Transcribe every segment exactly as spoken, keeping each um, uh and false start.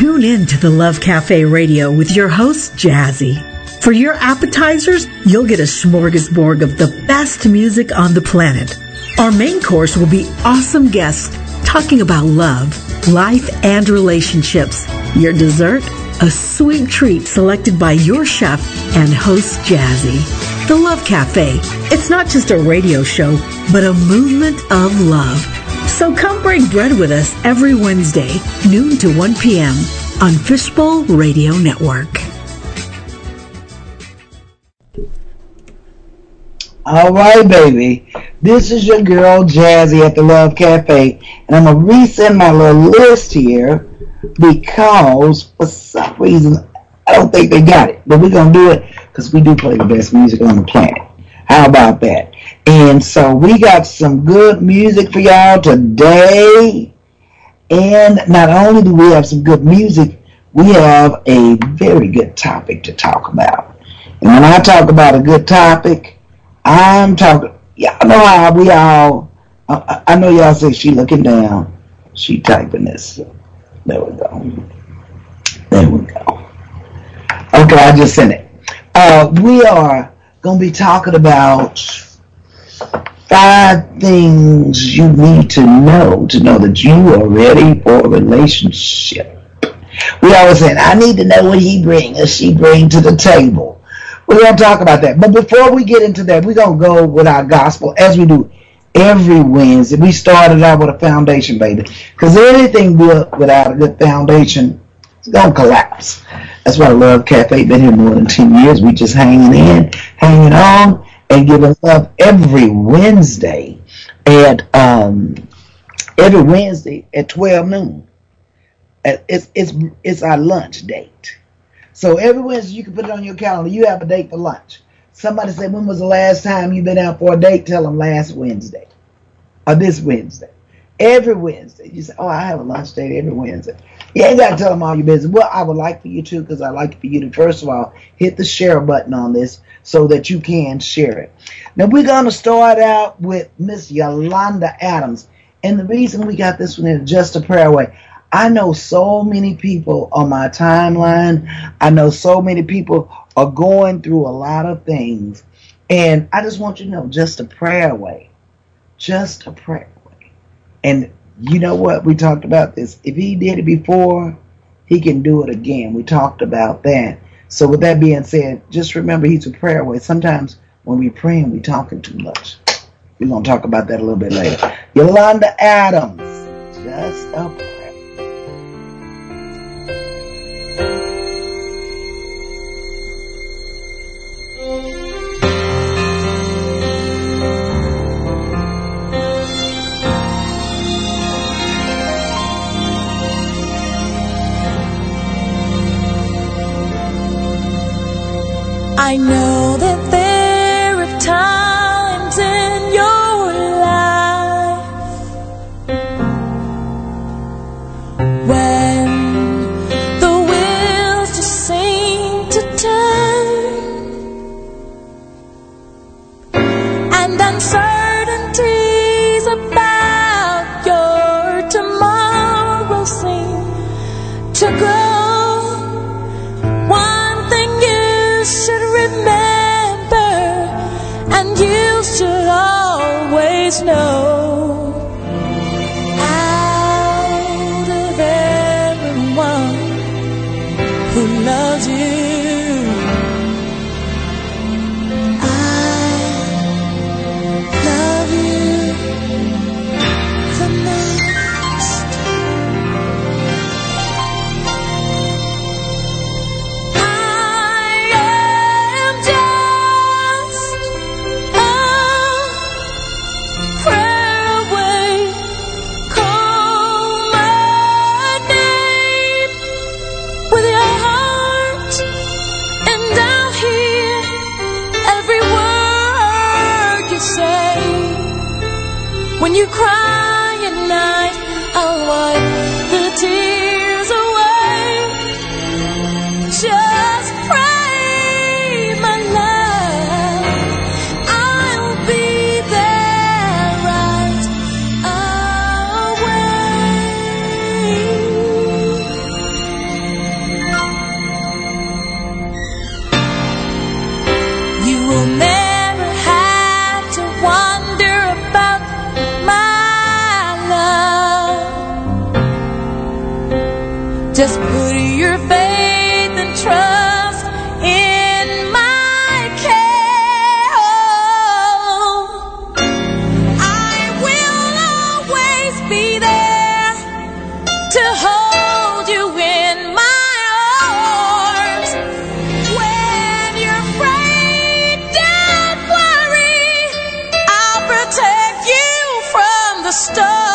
Tune in to The Love Cafe Radio with your host, Jazzy. For your appetizers, you'll get a smorgasbord of the best music on the planet. Our main course will be awesome guests talking about love, life, and relationships. Your dessert, a sweet treat selected by your chef and host, Jazzy. The Love Cafe. It's not just a radio show, but a movement of love. So come break bread with us every Wednesday, noon to one p.m. on Fishbowl Radio Network. All right, baby. This is your girl, Jazzy, at the Love Cafe. And I'm going to resend my little list here because for some reason, I don't think they got it. But we're going to do it because we do play the best music on the planet. How about that? And so we got some good music for y'all today. And not only do we have some good music, we have a very good topic to talk about. And when I talk about a good topic, I'm talking... Yeah, I know how we all, I, I know y'all say she looking down, she typing this. There we go. There we go. Okay, I just sent it. Uh, we are going to be talking about five things you need to know to know that you are ready for a relationship. We always say, I need to know what he brings or she brings to the table. We're going to talk about that. But before we get into that, we're going to go with our gospel as we do every Wednesday. We started out with a foundation, baby. Because anything without a good foundation is going to collapse. That's why the Love Cafe been here more than ten years. We just hanging in, hanging on, and giving love every Wednesday at um, every Wednesday at twelve noon. It's, it's, it's our lunch date. So every Wednesday, you can put it on your calendar. You have a date for lunch. Somebody said, when was the last time you've been out for a date? Tell them last Wednesday or this Wednesday. Every Wednesday. You say, oh, I have a lunch date every Wednesday. You ain't got to tell them all your business. Well, I would like for you to, because I like for you to, first of all, hit the share button on this so that you can share it. Now, we're going to start out with Miss Yolanda Adams. And the reason we got this one in just a prayer way. I know so many people on my timeline. I know so many people are going through a lot of things. And I just want you to know, just a prayer away. Just a prayer away. And you know what? We talked about this. If he did it before, he can do it again. We talked about that. So with that being said, just remember he's a prayer away. Sometimes when we're praying, we're talking too much. We're going to talk about that a little bit later. Yolanda Adams. Just a prayer. I know that there are times in your life when the wheels just seem to turn and uncertainties about your tomorrow seem to grow. Know out of everyone who loves you, I love you the most. When you cry at night, I'll wipe the tears away. Just pray, my love, I'll be there right away. Just put your faith and trust in my care. Oh, I will always be there to hold you in my arms. When you're afraid, don't worry, I'll protect you from the storm.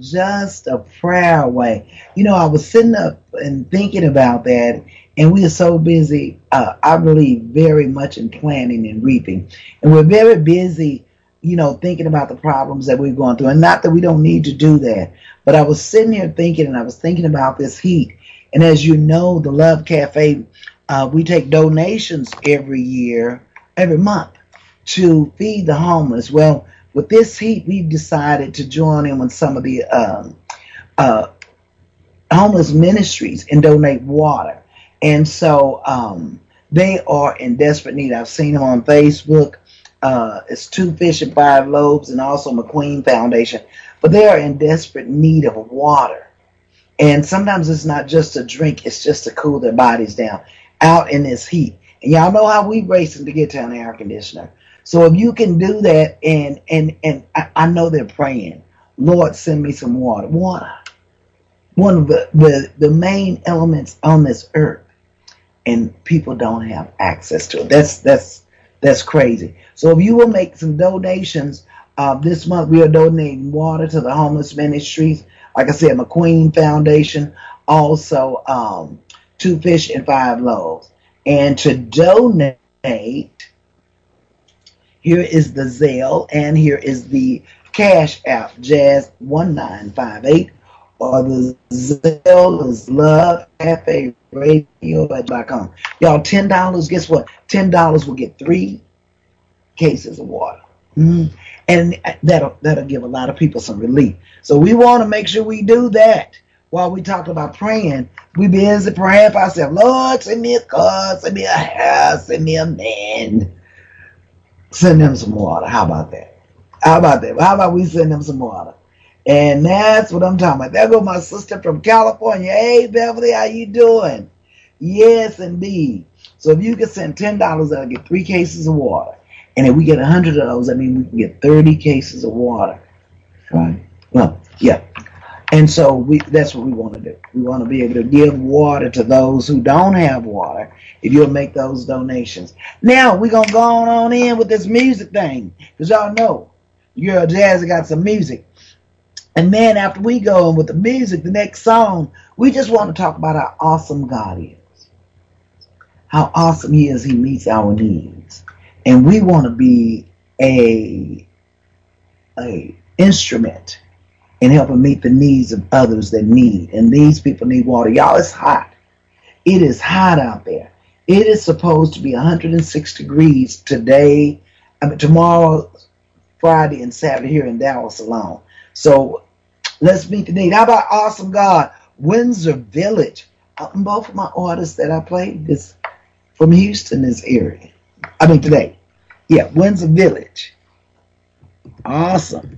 Just a prayer away. You know, I was sitting up and thinking about that, and we are so busy, uh, I believe, very much in planning and reaping. And we're very busy, you know, thinking about the problems that we're going through. And not that we don't need to do that, but I was sitting here thinking, and I was thinking about this heat. And as you know, the Love Cafe, uh, we take donations every year, every month, to feed the homeless. Well, with this heat, we've decided to join in with some of the um, uh, homeless ministries and donate water. And so um, they are in desperate need. I've seen them on Facebook. Uh, it's Two Fish and Five Loaves and also McQueen Foundation. But they are in desperate need of water. And sometimes it's not just a drink. It's just to cool their bodies down out in this heat. And y'all know how we racing to get to an air conditioner. So if you can do that, and and, and I, I know they're praying, Lord, send me some water. Water, one of the, the, the main elements on this earth, and people don't have access to it. That's that's that's crazy. So if you will make some donations, uh, this month we are donating water to the homeless ministries. Like I said, McQueen Foundation, also um, Two Fish and Five Loaves. And to donate, here is the Zelle, and here is the Cash App, Jazz one nine five eight, or the Zelle is love cafe radio dot com. Y'all, ten dollars, guess what? ten dollars will get three cases of water. Mm-hmm. And that'll, that'll give a lot of people some relief. So we want to make sure we do that. While we talk about praying, we busy praying for ourselves. Lord, send me a car, send me a house, send me a man. Send them some water. How about that? How about that? How about we send them some water? And that's what I'm talking about. There go my sister from California. Hey, Beverly, how you doing? Yes, indeed. So if you can send ten dollars, that'll get three cases of water. And if we get one hundred of those, I mean, we can get thirty cases of water. Right? Well, yeah. And so we, that's what we want to do. We want to be able to give water to those who don't have water if you'll make those donations. Now, we're going to go on, on in with this music thing because y'all know your Jazzy got some music. And then after we go on with the music, the next song, we just want to talk about how awesome God is, how awesome He is. He meets our needs. And we want to be a, a instrument and help them meet the needs of others that need. And these people need water. Y'all, it's hot. It is hot out there. It is supposed to be one hundred six degrees today, I mean, tomorrow, Friday, and Saturday here in Dallas alone. So let's meet the need. How about Awesome God, Windsor Village? Uh, both of my artists that I played is from Houston, this area. I mean, today. Yeah, Windsor Village. Awesome.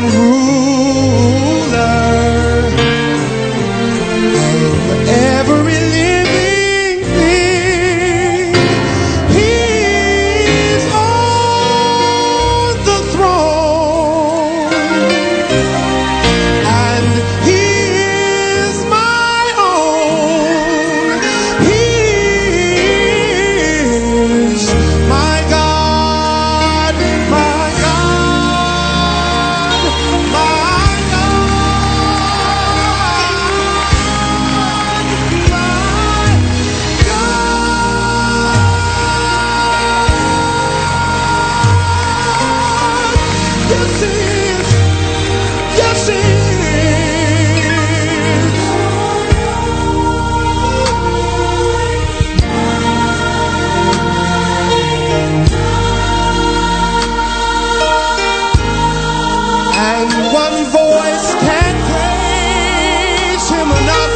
and ruler of every living thing. He is on the throne, and he is my own. He is my God, my God, my God, my God. Yes, he is. Yes, he is. And one voice can't praise him enough.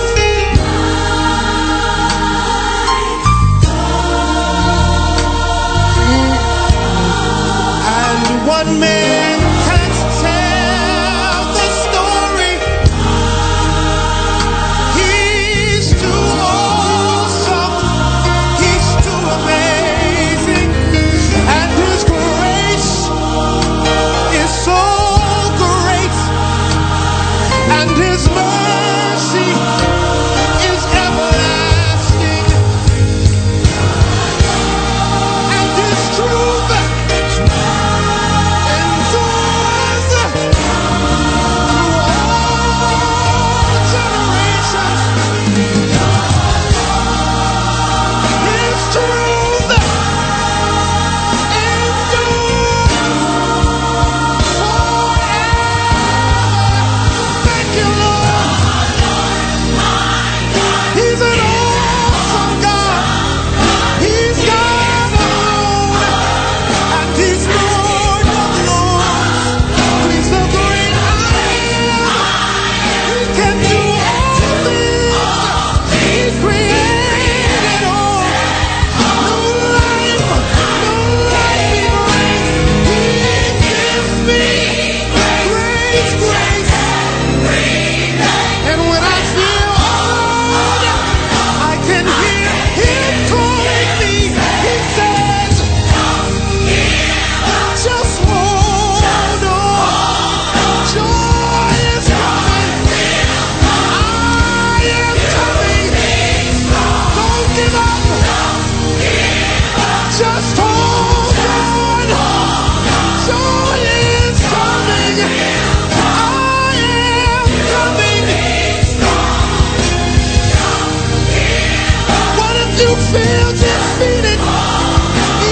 And one man can't tell the story. He's too awesome. He's too amazing. And his grace is so great. And his mercy is everlasting. And his truth endures through all generations. His truth endures forever. Thank you, Lord. He's an awesome God. He's God alone. And he's Lord of lords. He's the great I am. He can do all things. He's created it all. No life, no life is great. He gives me great grace. And when I feel old, I can hear him calling me. He says, just hold on. Joy is coming. I am coming. Don't give up. Just hold on. Joy is coming. I am coming. What if you feel defeated?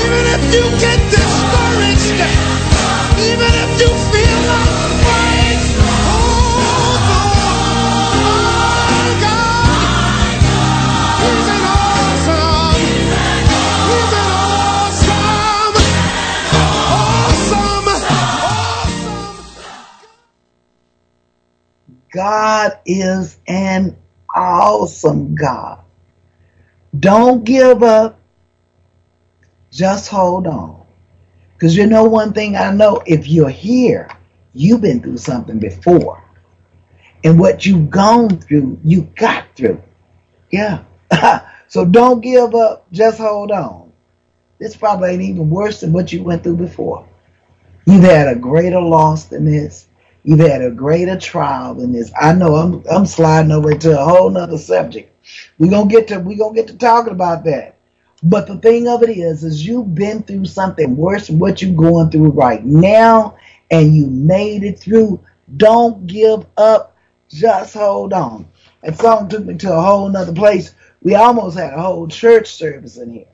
Even if you get discouraged, even if you feel like fighting, hold on, my God. He's an awesome, he's an awesome, awesome, awesome. God is an awesome God. Don't give up. Just hold on. Because you know one thing I know, if you're here, you've been through something before. And what you've gone through, you got through. Yeah. So don't give up. Just hold on. This probably ain't even worse than what you went through before. You've had a greater loss than this. You've had a greater trial than this. I know I'm I'm sliding over to a whole nother subject. We're gonna get to we're gonna get to talking about that. But the thing of it is, is you've been through something worse than what you're going through right now, and you made it through. Don't give up. Just hold on. That song took me to a whole nother place. We almost had a whole church service in here.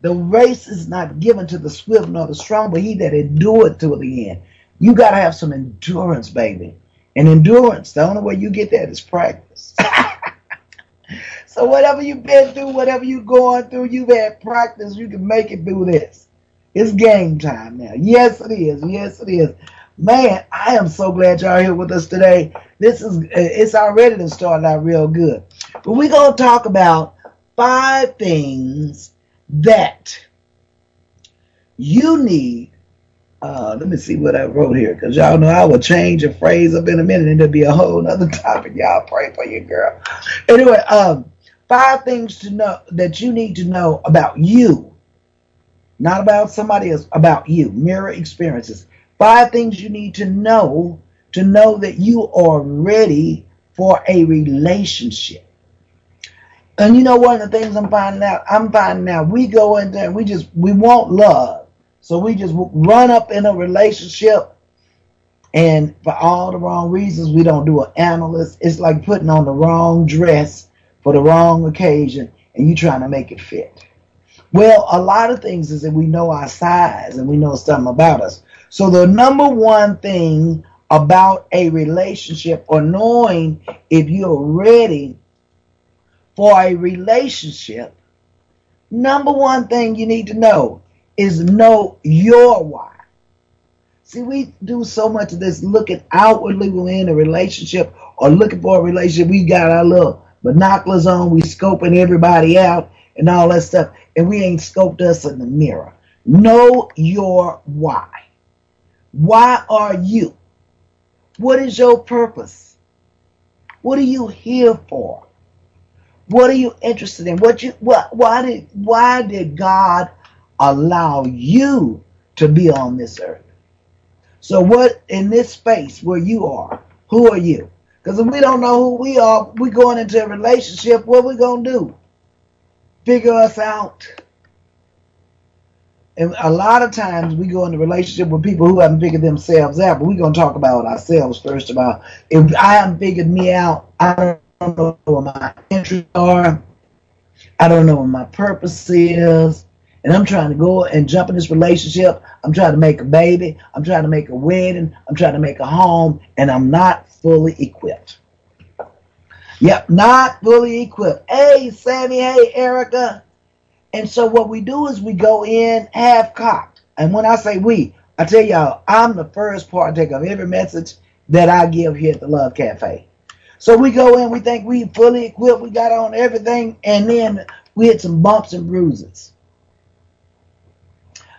The race is not given to the swift nor the strong, but he that endured to the end. You got to have some endurance, baby. And endurance, the only way you get that is practice. So whatever you've been through, whatever you're going through, you've had practice, you can make it through this. It's game time now. Yes, it is. Yes, it is. Man, I am so glad y'all are here with us today. This is, it's already starting out real good. But we're going to talk about five things that you need Uh, let me see what I wrote here, because y'all know I will change a phrase up in a minute and it'll be a whole nother topic. Y'all pray for your girl. Anyway, um, five things to know that you need to know about you, not about somebody else, about you. Mirror experiences. Five things you need to know to know that you are ready for a relationship. And you know, one of the things I'm finding out, I'm finding out we go in there and we just, we want love. So we just run up in a relationship, and for all the wrong reasons. We don't do an analysis. It's like putting on the wrong dress for the wrong occasion, and you trying to make it fit. Well, a lot of things is that we know our size and we know something about us. So the number one thing about a relationship, or knowing if you're ready for a relationship, number one thing you need to know is know your why. See, we do so much of this looking outwardly when we're in a relationship or looking for a relationship. We got our little binoculars on, we scoping everybody out and all that stuff, and we ain't scoped us in the mirror. Know your why. Why are you? What is your purpose? What are you here for? What are you interested in? What you? What? Why did? Why did God allow you to be on this earth? So what, in this space where you are, who are you? Because if we don't know who we are, we're going into a relationship, what are we going to do? Figure us out. And a lot of times we go into a relationship with people who haven't figured themselves out, but we're going to talk about ourselves first of all. If I haven't figured me out, I don't know what my interests are. I don't know what my purpose is. And I'm trying to go and jump in this relationship. I'm trying to make a baby. I'm trying to make a wedding. I'm trying to make a home. And I'm not fully equipped. Yep, not fully equipped. Hey, Sammy. Hey, Erica. And so what we do is we go in half-cocked. And when I say we, I tell y'all, I'm the first partaker of every message that I give here at the Love Cafe. So we go in, we think we fully equipped, we got on everything, and then we hit some bumps and bruises.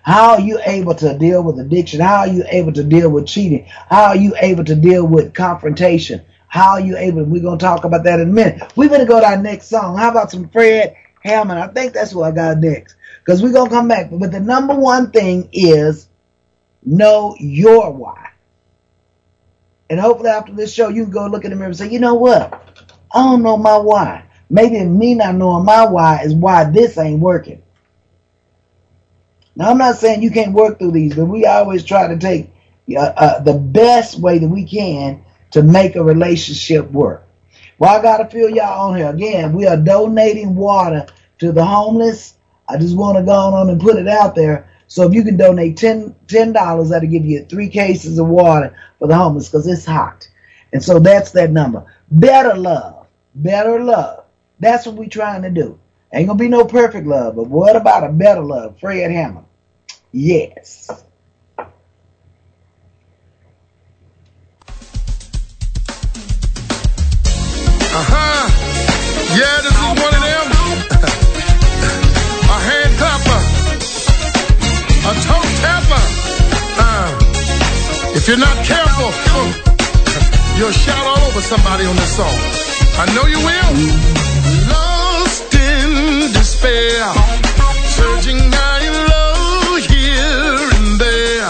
How are you able to deal with addiction? How are you able to deal with cheating? How are you able to deal with confrontation? How are you able to, we're going to talk about that in a minute. We're going to go to our next song. How about some Fred Hammond? I think that's what I got next, because we're going to come back. But the number one thing is know your why. And hopefully after this show, you can go look in the mirror and say, you know what? I don't know my why. Maybe me not knowing my why is why this ain't working. Now, I'm not saying you can't work through these, but we always try to take uh, uh, the best way that we can to make a relationship work. Well, I got to feel y'all on here. Again, we are donating water to the homeless. I just want to go on and put it out there. So if you can donate ten dollars, ten dollars, that'll give you three cases of water for the homeless, because it's hot. And so that's that number. Better love. Better love. That's what we're trying to do. Ain't going to be no perfect love, but what about a better love? Fred Hammond. Yes. Uh-huh. Yeah, this is one of them. A hand clapper. A toe tapper. Uh, if you're not careful, you'll shout all over somebody on this song. I know you will. Love. Despair, surging high and low, here and there,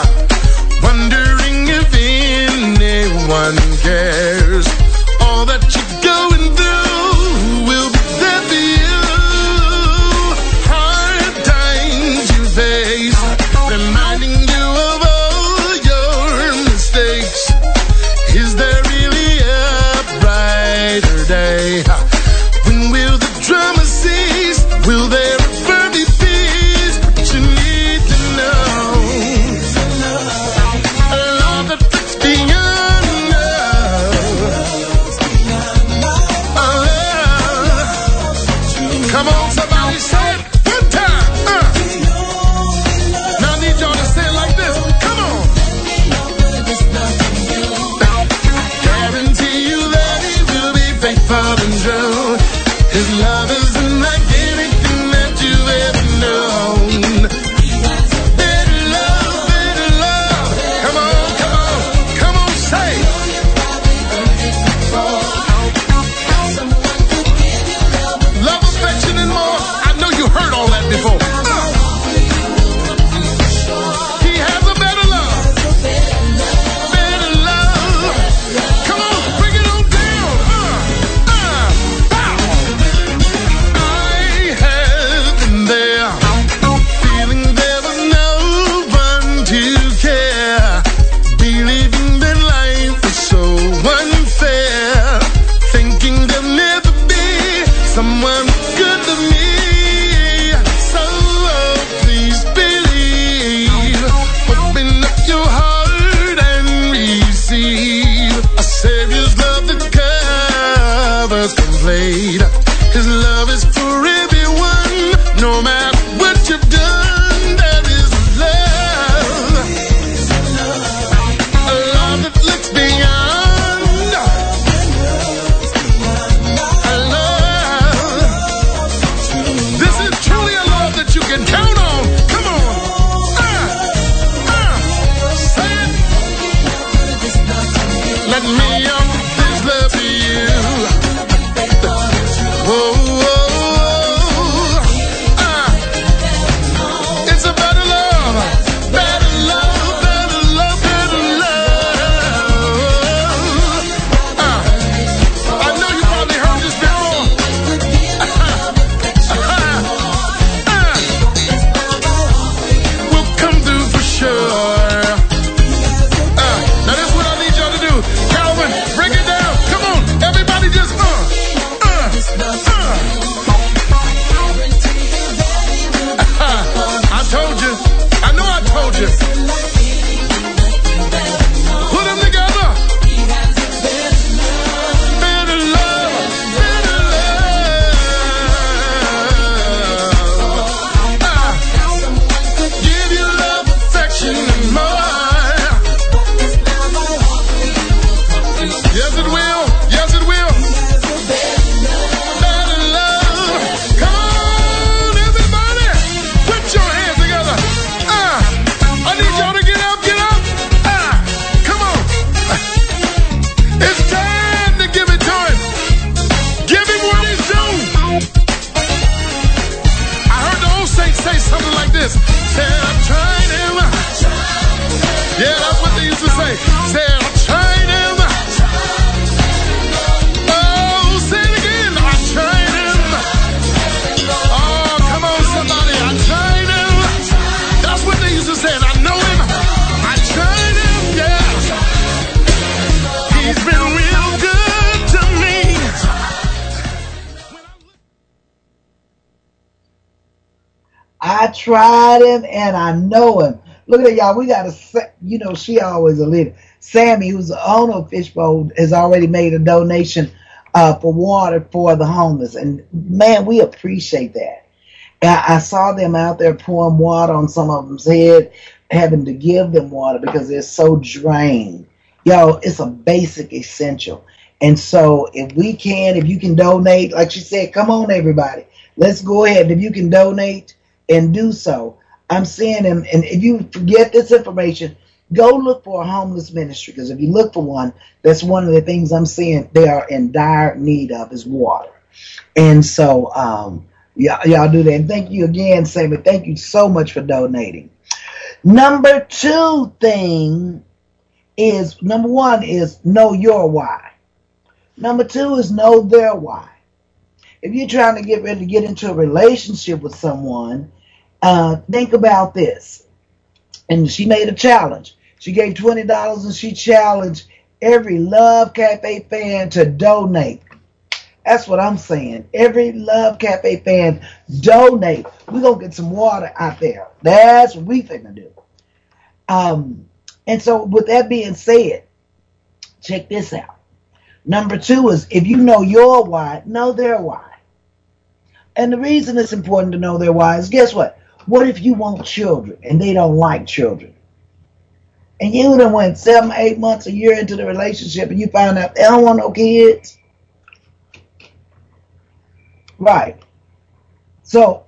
wondering if anyone cares. All that you're going through will be there for you. Hard times you face, reminding you of all your mistakes. Is there really a brighter day? When will the drama cease? Will there ever be peace? Let me always love you. Oh. Tried him and I know him. Look at it, y'all. We got a, you know, she always a leader. Sammy, who's the owner of Fishbowl, has already made a donation uh, for water for the homeless. And man, we appreciate that. I, I saw them out there pouring water on some of them's head, having to give them water because they're so drained. Yo, it's a basic essential. And so if we can, if you can donate, like she said, come on, everybody. Let's go ahead. If you can donate, and do so. I'm seeing him. And if you forget this information, go look for a homeless ministry. Because if you look for one, that's one of the things I'm seeing they are in dire need of is water. And so um, y'all, y'all do that. And thank you again, Sammy. Thank you so much for donating. Number two thing is, number one is know your why. Number two is know their why. If you're trying to get ready to get into a relationship with someone, uh, think about this. And she made a challenge. She gave twenty dollars and she challenged every Love Cafe fan to donate. That's what I'm saying. Every Love Cafe fan, donate. We're going to get some water out there. That's what we finna do. Um, and so with that being said, check this out. Number two is if you know your why, know their why. And the reason it's important to know their why is, guess what? What if you want children and they don't like children? And you done went seven, eight months, a year into the relationship and you find out they don't want no kids? Right. So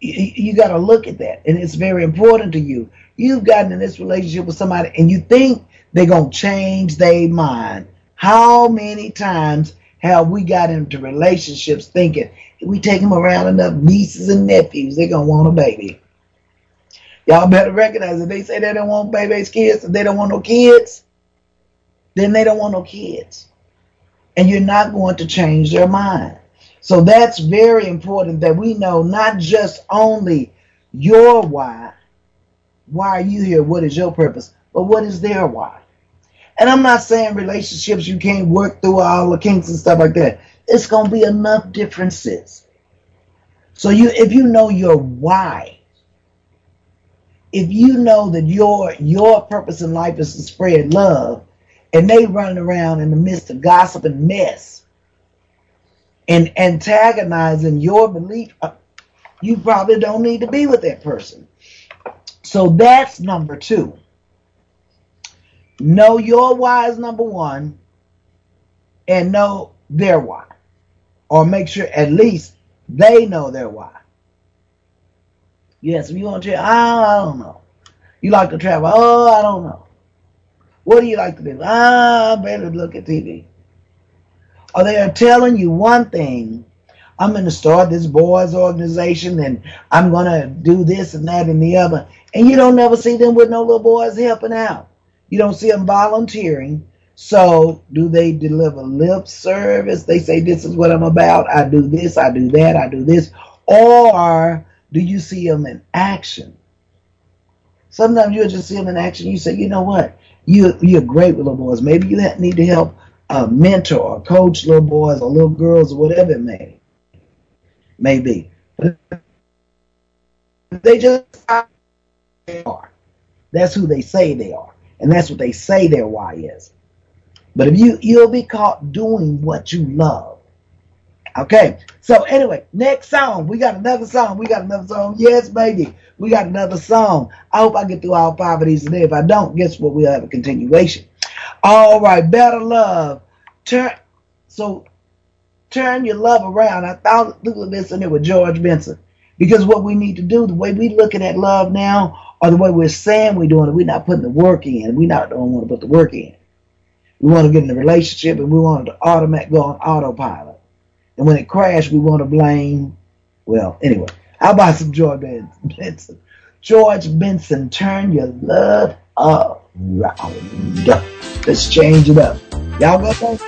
you, you got to look at that. And it's very important to you. You've gotten in this relationship with somebody and you think they're going to change their mind. How many times have we got into relationships thinking, if we take them around enough nieces and nephews, they're going to want a baby? Y'all better recognize if they say they don't want baby's kids, if they don't want no kids, then they don't want no kids. And you're not going to change their mind. So that's very important that we know not just only your why, why are you here, what is your purpose, but what is their why? And I'm not saying relationships, you can't work through all the kinks and stuff like that. It's going to be enough differences. So you, if you know your why, if you know that your your purpose in life is to spread love, and they running around in the midst of gossip and mess, and antagonizing your belief, you probably don't need to be with that person. So that's number two. Know your why is number one, and know their why. Or make sure at least they know their why. Yes, if you want to, oh, I don't know. You like to travel, oh, I don't know. What do you like to do? Ah, I better look at T V. Or they are telling you one thing. I'm going to start this boys organization and I'm going to do this and that and the other. And you don't never see them with no little boys helping out. You don't see them volunteering. So do they deliver lip service? They say, this is what I'm about. I do this, I do that, I do this. Or do you see them in action? Sometimes you'll just see them in action. You say, you know what? You, you're great with little boys. Maybe you need to help a mentor or coach little boys or little girls or whatever it may be. Maybe. They just are. That's who they say they are. And that's what they say their why is. But if you, you'll be caught doing what you love. Okay. So anyway, next song. We got another song. We got another song. Yes, baby. We got another song. I hope I get through all five of these today. If I don't, guess what? We'll have a continuation. All right. Better Love. Turn. So. Turn your love around. I thought of this in it with George Benson. Because what we need to do, the way we're looking at love now, or the way we're saying we're doing it, we're not putting the work in. We not don't want to put the work in. We want to get in a relationship and we want to automatic go on autopilot. And when it crashes, we want to blame. Well, anyway, how about some George Benson? George Benson, turn your love around. Let's change it up. Y'all go first.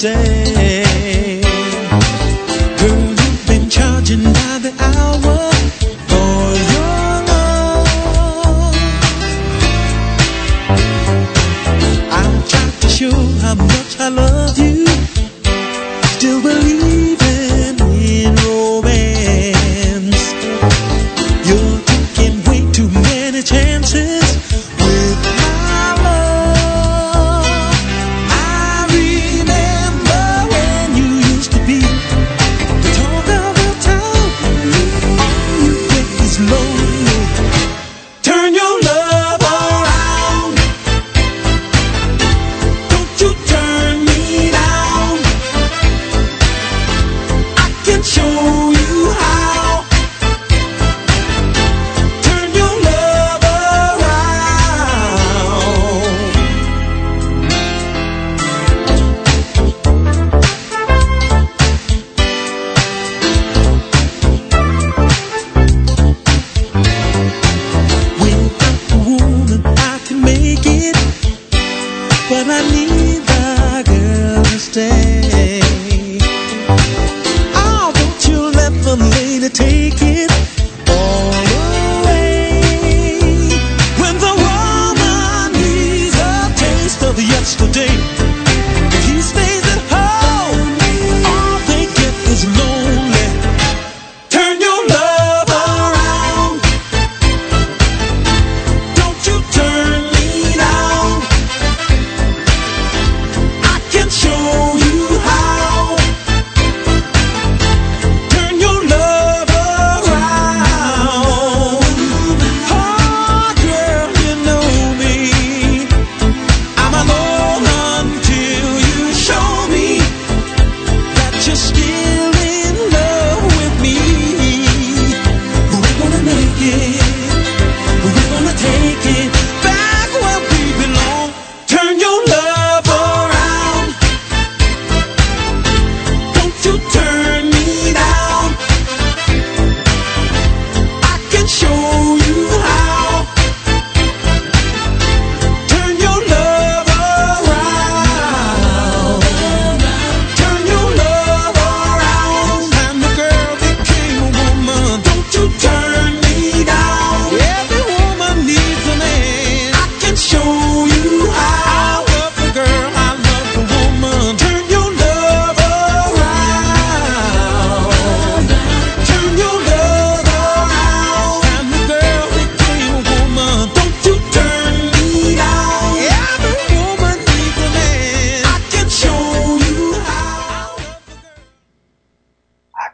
Girl, you've been charging by the hour for your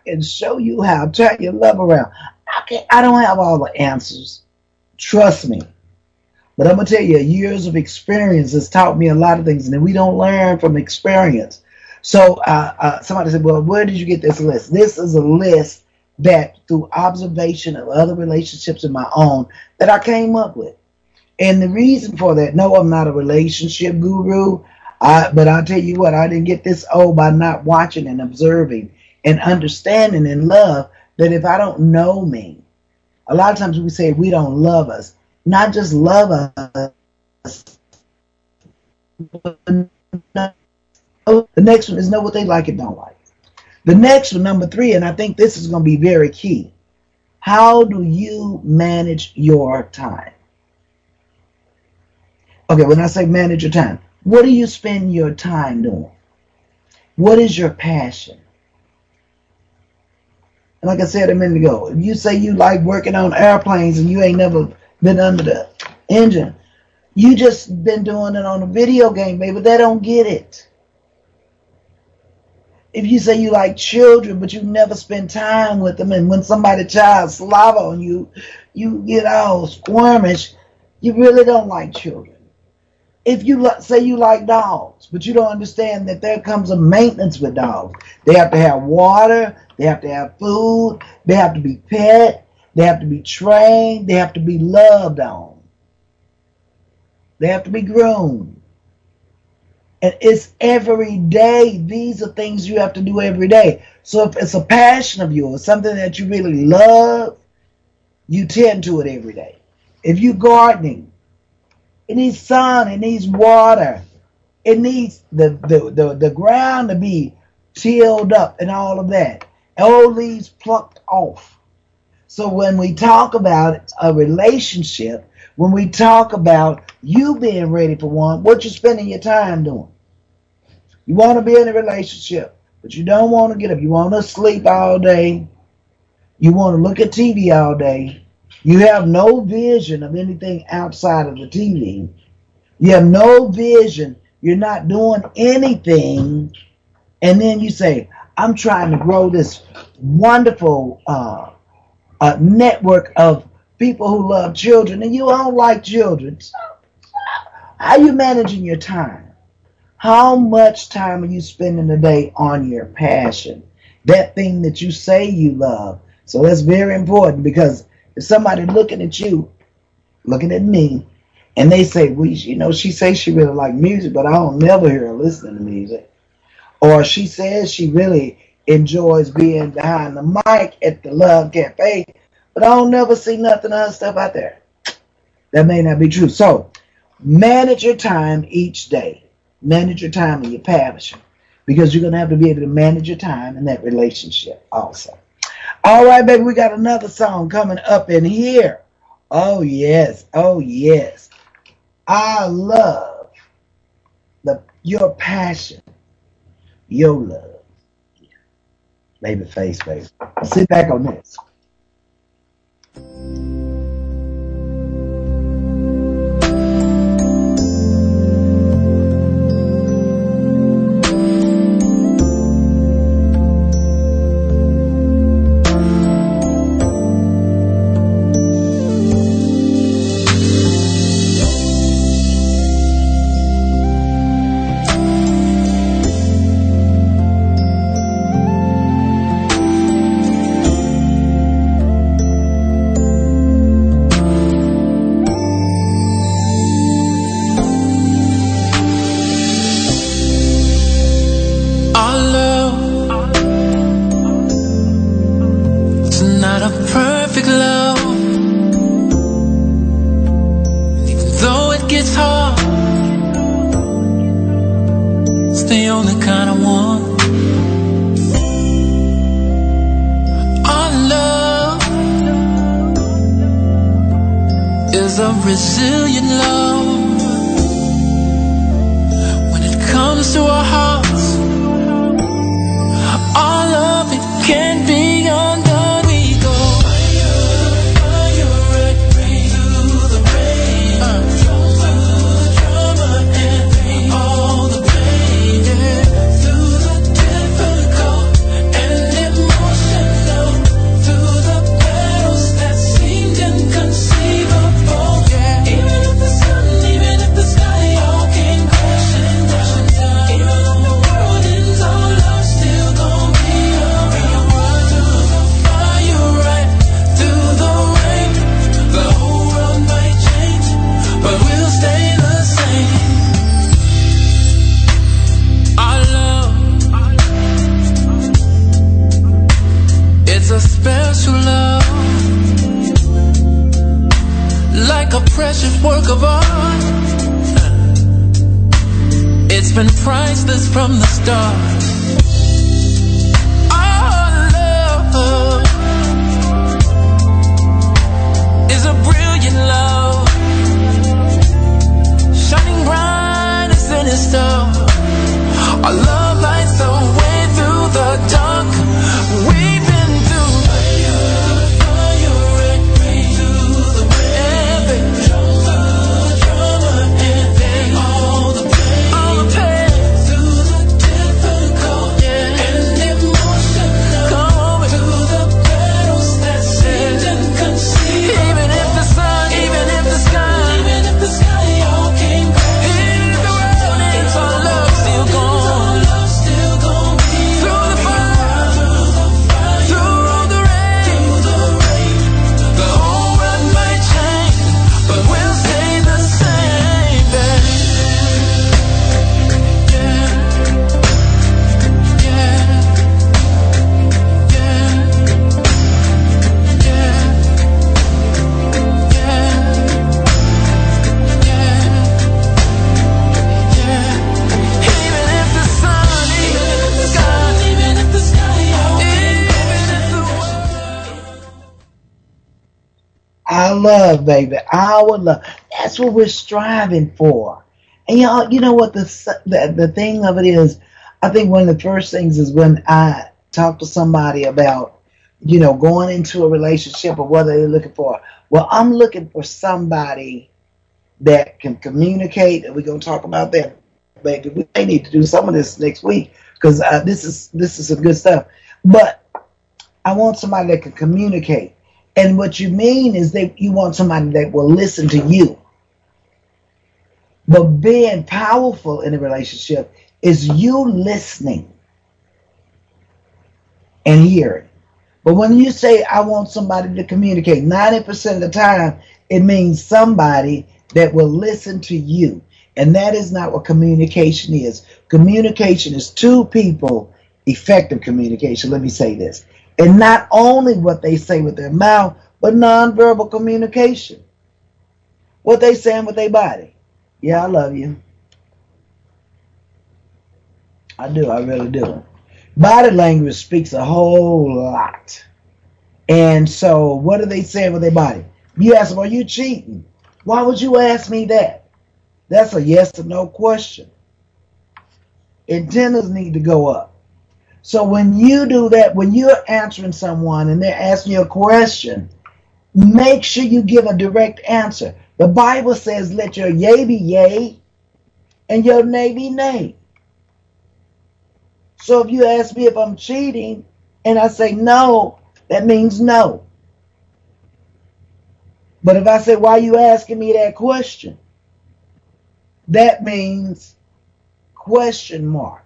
and show you how. Turn your love around. I can't, I don't have all the answers. Trust me. But I'm going to tell you, years of experience has taught me a lot of things, and we don't learn from experience. So uh, uh, somebody said, well, where did you get this list? This is a list that through observation of other relationships and my own that I came up with. And the reason for that, no, I'm not a relationship guru, I, but I'll tell you what, I didn't get this old by not watching and observing and understanding and love that if I don't know me, a lot of times we say we don't love us. Not just love us, but the next one is know what they like and don't like. The next one, number three, and I think this is going to be very key. How do you manage your time? Okay, when I say manage your time, what do you spend your time doing? What is your passion? And like I said a minute ago, if you say you like working on airplanes and you ain't never been under the engine, you just been doing it on a video game, baby, they don't get it. If you say you like children, but you never spend time with them, and when somebody child slobber on you, you get all squirmish, you really don't like children. If you lo- say you like dogs, but you don't understand that there comes a maintenance with dogs. They have to have water, they have to have food, they have to be pet, they have to be trained, they have to be loved on. They have to be groomed. And it's every day. These are things you have to do every day. So if it's a passion of yours, something that you really love, you tend to it every day. If you're gardening, it needs sun, it needs water, it needs the, the, the, the ground to be tilled up and all of that. Old leaves plucked off. So when we talk about a relationship, when we talk about you being ready for one, what you spending your time doing? You want to be in a relationship, but you don't want to get up. You want to sleep all day. You want to look at T V all day. You have no vision of anything outside of the T V. You have no vision. You're not doing anything. And then you say, I'm trying to grow this wonderful uh, uh, network of people who love children, and you don't like children. How are you managing your time? How much time are you spending a day on your passion? That thing that you say you love. So that's very important, because if somebody looking at you, looking at me, and they say, well, you know, she says she really like music, but I don't never hear her listening to music. Or she says she really enjoys being behind the mic at the Love Cafe, but I don't never see nothing of her stuff out there. That may not be true. So manage your time each day. Manage your time and your passion, because you're going to have to be able to manage your time in that relationship also. All right, baby, we got another song coming up in here. Oh, yes. Oh, yes. I love the your passion, your love. Yeah. Baby face, baby. Sit back on this. It's a special love, like a precious work of art. It's been priceless from the start. Our love is a brilliant love, shining bright and sinister. Our love lights the way through the dark. Love, baby, our love. That's what we're striving for. And y'all, you know what the, the the thing of it is, I think one of the first things is when I talk to somebody about, you know, going into a relationship or what they're looking for. Well, I'm looking for somebody that can communicate, and we're gonna talk about that, baby. We may need to do some of this next week because uh, this is this is some good stuff. But I want somebody that can communicate. And what you mean is that you want somebody that will listen to you. But being powerful in a relationship is you listening and hearing. But when you say, I want somebody to communicate, ninety percent of the time, it means somebody that will listen to you. And that is not what communication is. Communication is two people, effective communication. Let me say this. And not only what they say with their mouth, but nonverbal communication. What they saying with their body. Yeah, I love you. I do, I really do. Body language speaks a whole lot. And so, what are they saying with their body? You ask them, are you cheating? Why would you ask me that? That's a yes or no question. Antennas need to go up. So when you do that, when you're answering someone and they're asking you a question, make sure you give a direct answer. The Bible says, let your yea be yea and your nay be nay. So if you ask me if I'm cheating and I say no, that means no. But if I say, why are you asking me that question? That means question mark.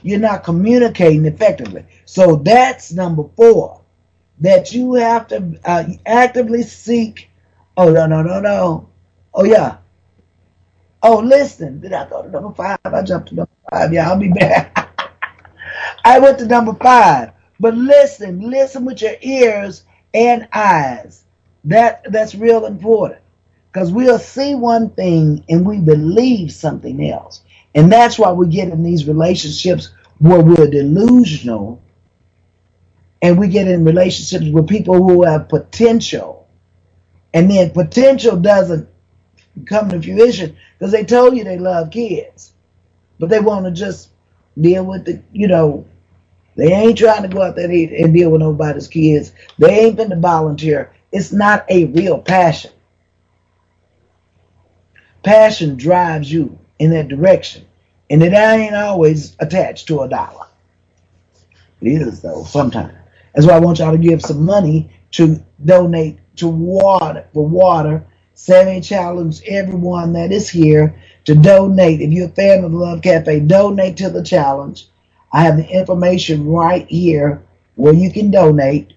You're not communicating effectively. So that's number four, that you have to uh, actively seek. Oh, no, no, no, no. Oh, yeah. Oh, listen, did I go to number five? I jumped to number five. Yeah, I'll be back. I went to number five. But listen, listen with your ears and eyes. That That's real important, because we'll see one thing and we believe something else. And that's why we get in these relationships where we're delusional, and we get in relationships with people who have potential, and then potential doesn't come to fruition because they told you they love kids, but they want to just deal with the, you know, they ain't trying to go out there and deal with nobody's kids. They ain't been to volunteer. It's not a real passion. Passion drives you in that direction, and it ain't always attached to a dollar. It is, though, sometimes. That's why I want y'all to give some money to donate to water, for water. Sammy challenge everyone that is here to donate. If you're a fan of the Love Cafe, donate to the challenge. I have the information right here where you can donate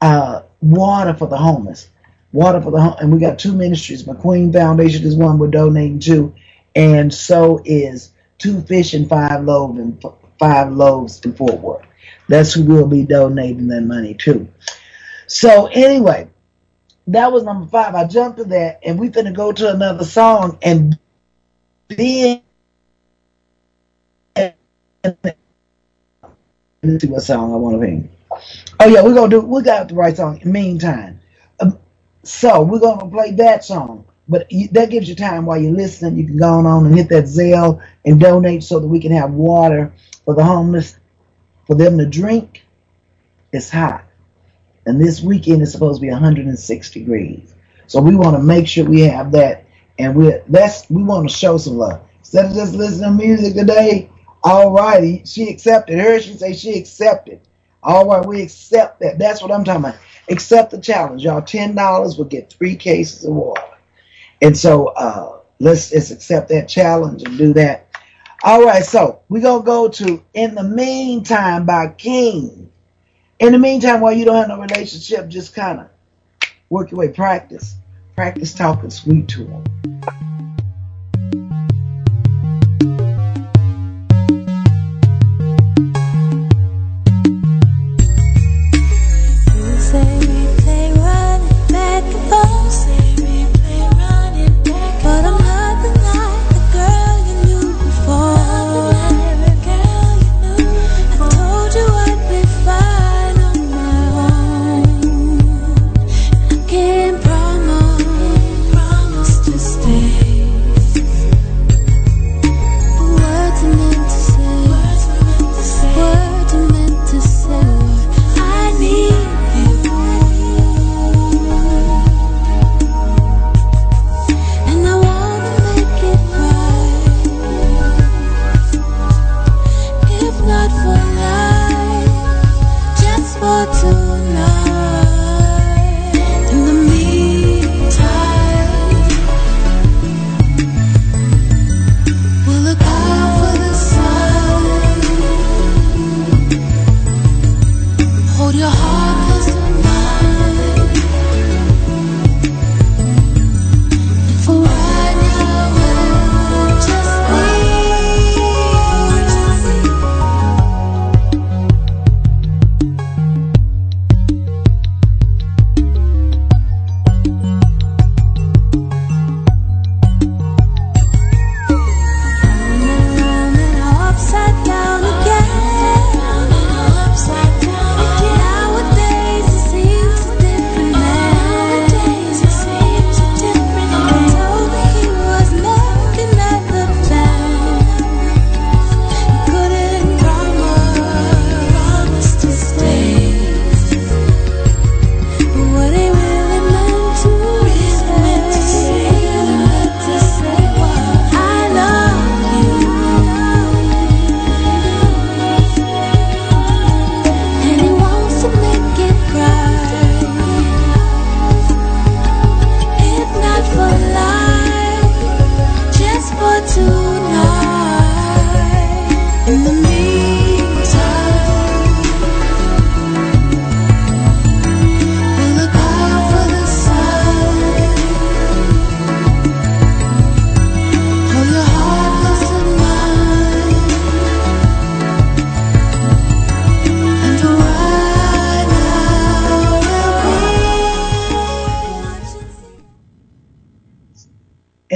uh, water for the homeless. Water for the homeless. And we got two ministries. McQueen Foundation is one we're donating to. And so is Two Fish and Five Loaves and Five Loaves in Fort Worth. That's who we'll be donating that money to. So anyway, that was number five. I jumped to that, and we're going to go to another song. And then let's see what song I want to sing. Oh, yeah, we're going to do, we got the right song in the meantime. Um, so we're going to play that song. But you, that gives you time while you're listening. You can go on and hit that Zelle and donate so that we can have water for the homeless, for them to drink. It's hot. And this weekend is supposed to be one hundred six degrees. So we want to make sure we have that. And we're, that's, we want to show some love. Instead of just listening to music today, all right, she accepted her. She said she accepted. All right, we accept that. That's what I'm talking about. Accept the challenge. Y'all, ten dollars will get three cases of water. And so uh, let's just accept that challenge and do that. All right, so we're going to go to In the Meantime by King. In the meantime, while you don't have no relationship, just kind of work your way. Practice. Practice talking sweet to them.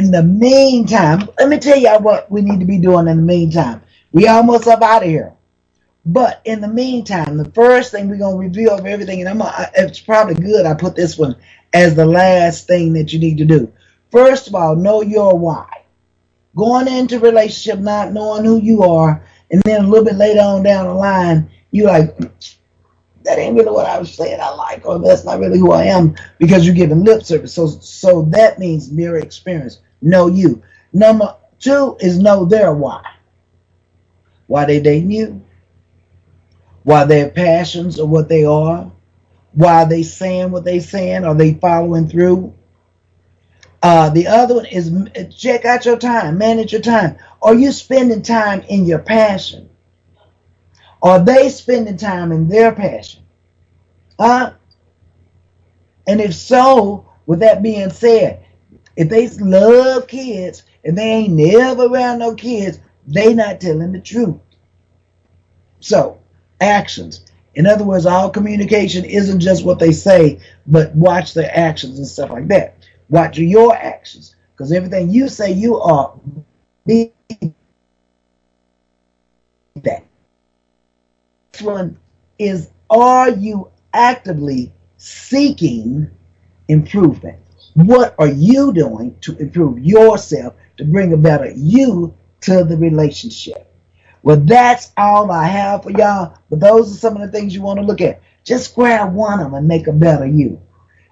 The meantime, let me tell y'all what we need to be doing in the meantime. We almost up out of here. But in the meantime, the first thing we're going to review of everything, and I'm gonna, it's probably good I put this one as the last thing that you need to do. First of all, know your why. Going into relationship not knowing who you are, and then a little bit later on down the line, you're like, that ain't really what I was saying I like, or that's not really who I am, because you're giving lip service. So, so that means mirror experience. Know you. Number two is know their why. Why they dating you. Why their passions are what they are. Why they saying what they saying. Are they following through? Uh, the other one is check out your time. Manage your time. Are you spending time in your passion? Are they spending time in their passion? Huh? And if so, with that being said, if they love kids and they ain't never around no kids, they not telling the truth. So actions. In other words, our communication isn't just what they say, but watch their actions and stuff like that. Watch your actions, because everything you say you are, be that. Next one is, are you actively seeking improvement? What are you doing to improve yourself to bring a better you to the relationship? Well, that's all I have for y'all, but those are some of the things you want to look at. Just grab one of them and make a better you.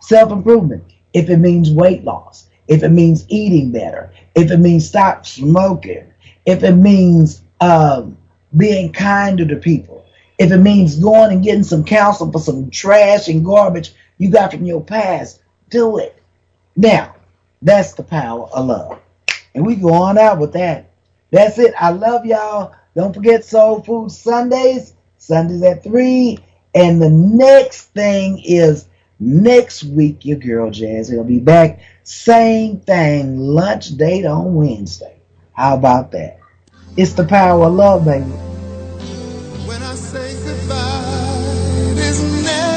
Self-improvement, if it means weight loss, if it means eating better, if it means stop smoking, if it means um, being kinder to people, if it means going and getting some counsel for some trash and garbage you got from your past, do it. Now, that's the power of love. And we go on out with that. That's it. I love y'all. Don't forget Soul Food Sundays. Sundays at three. And the next thing is next week, your girl Jazzy will be back. Same thing, lunch date on Wednesday. How about that? It's the power of love, baby. When I say goodbye, it is never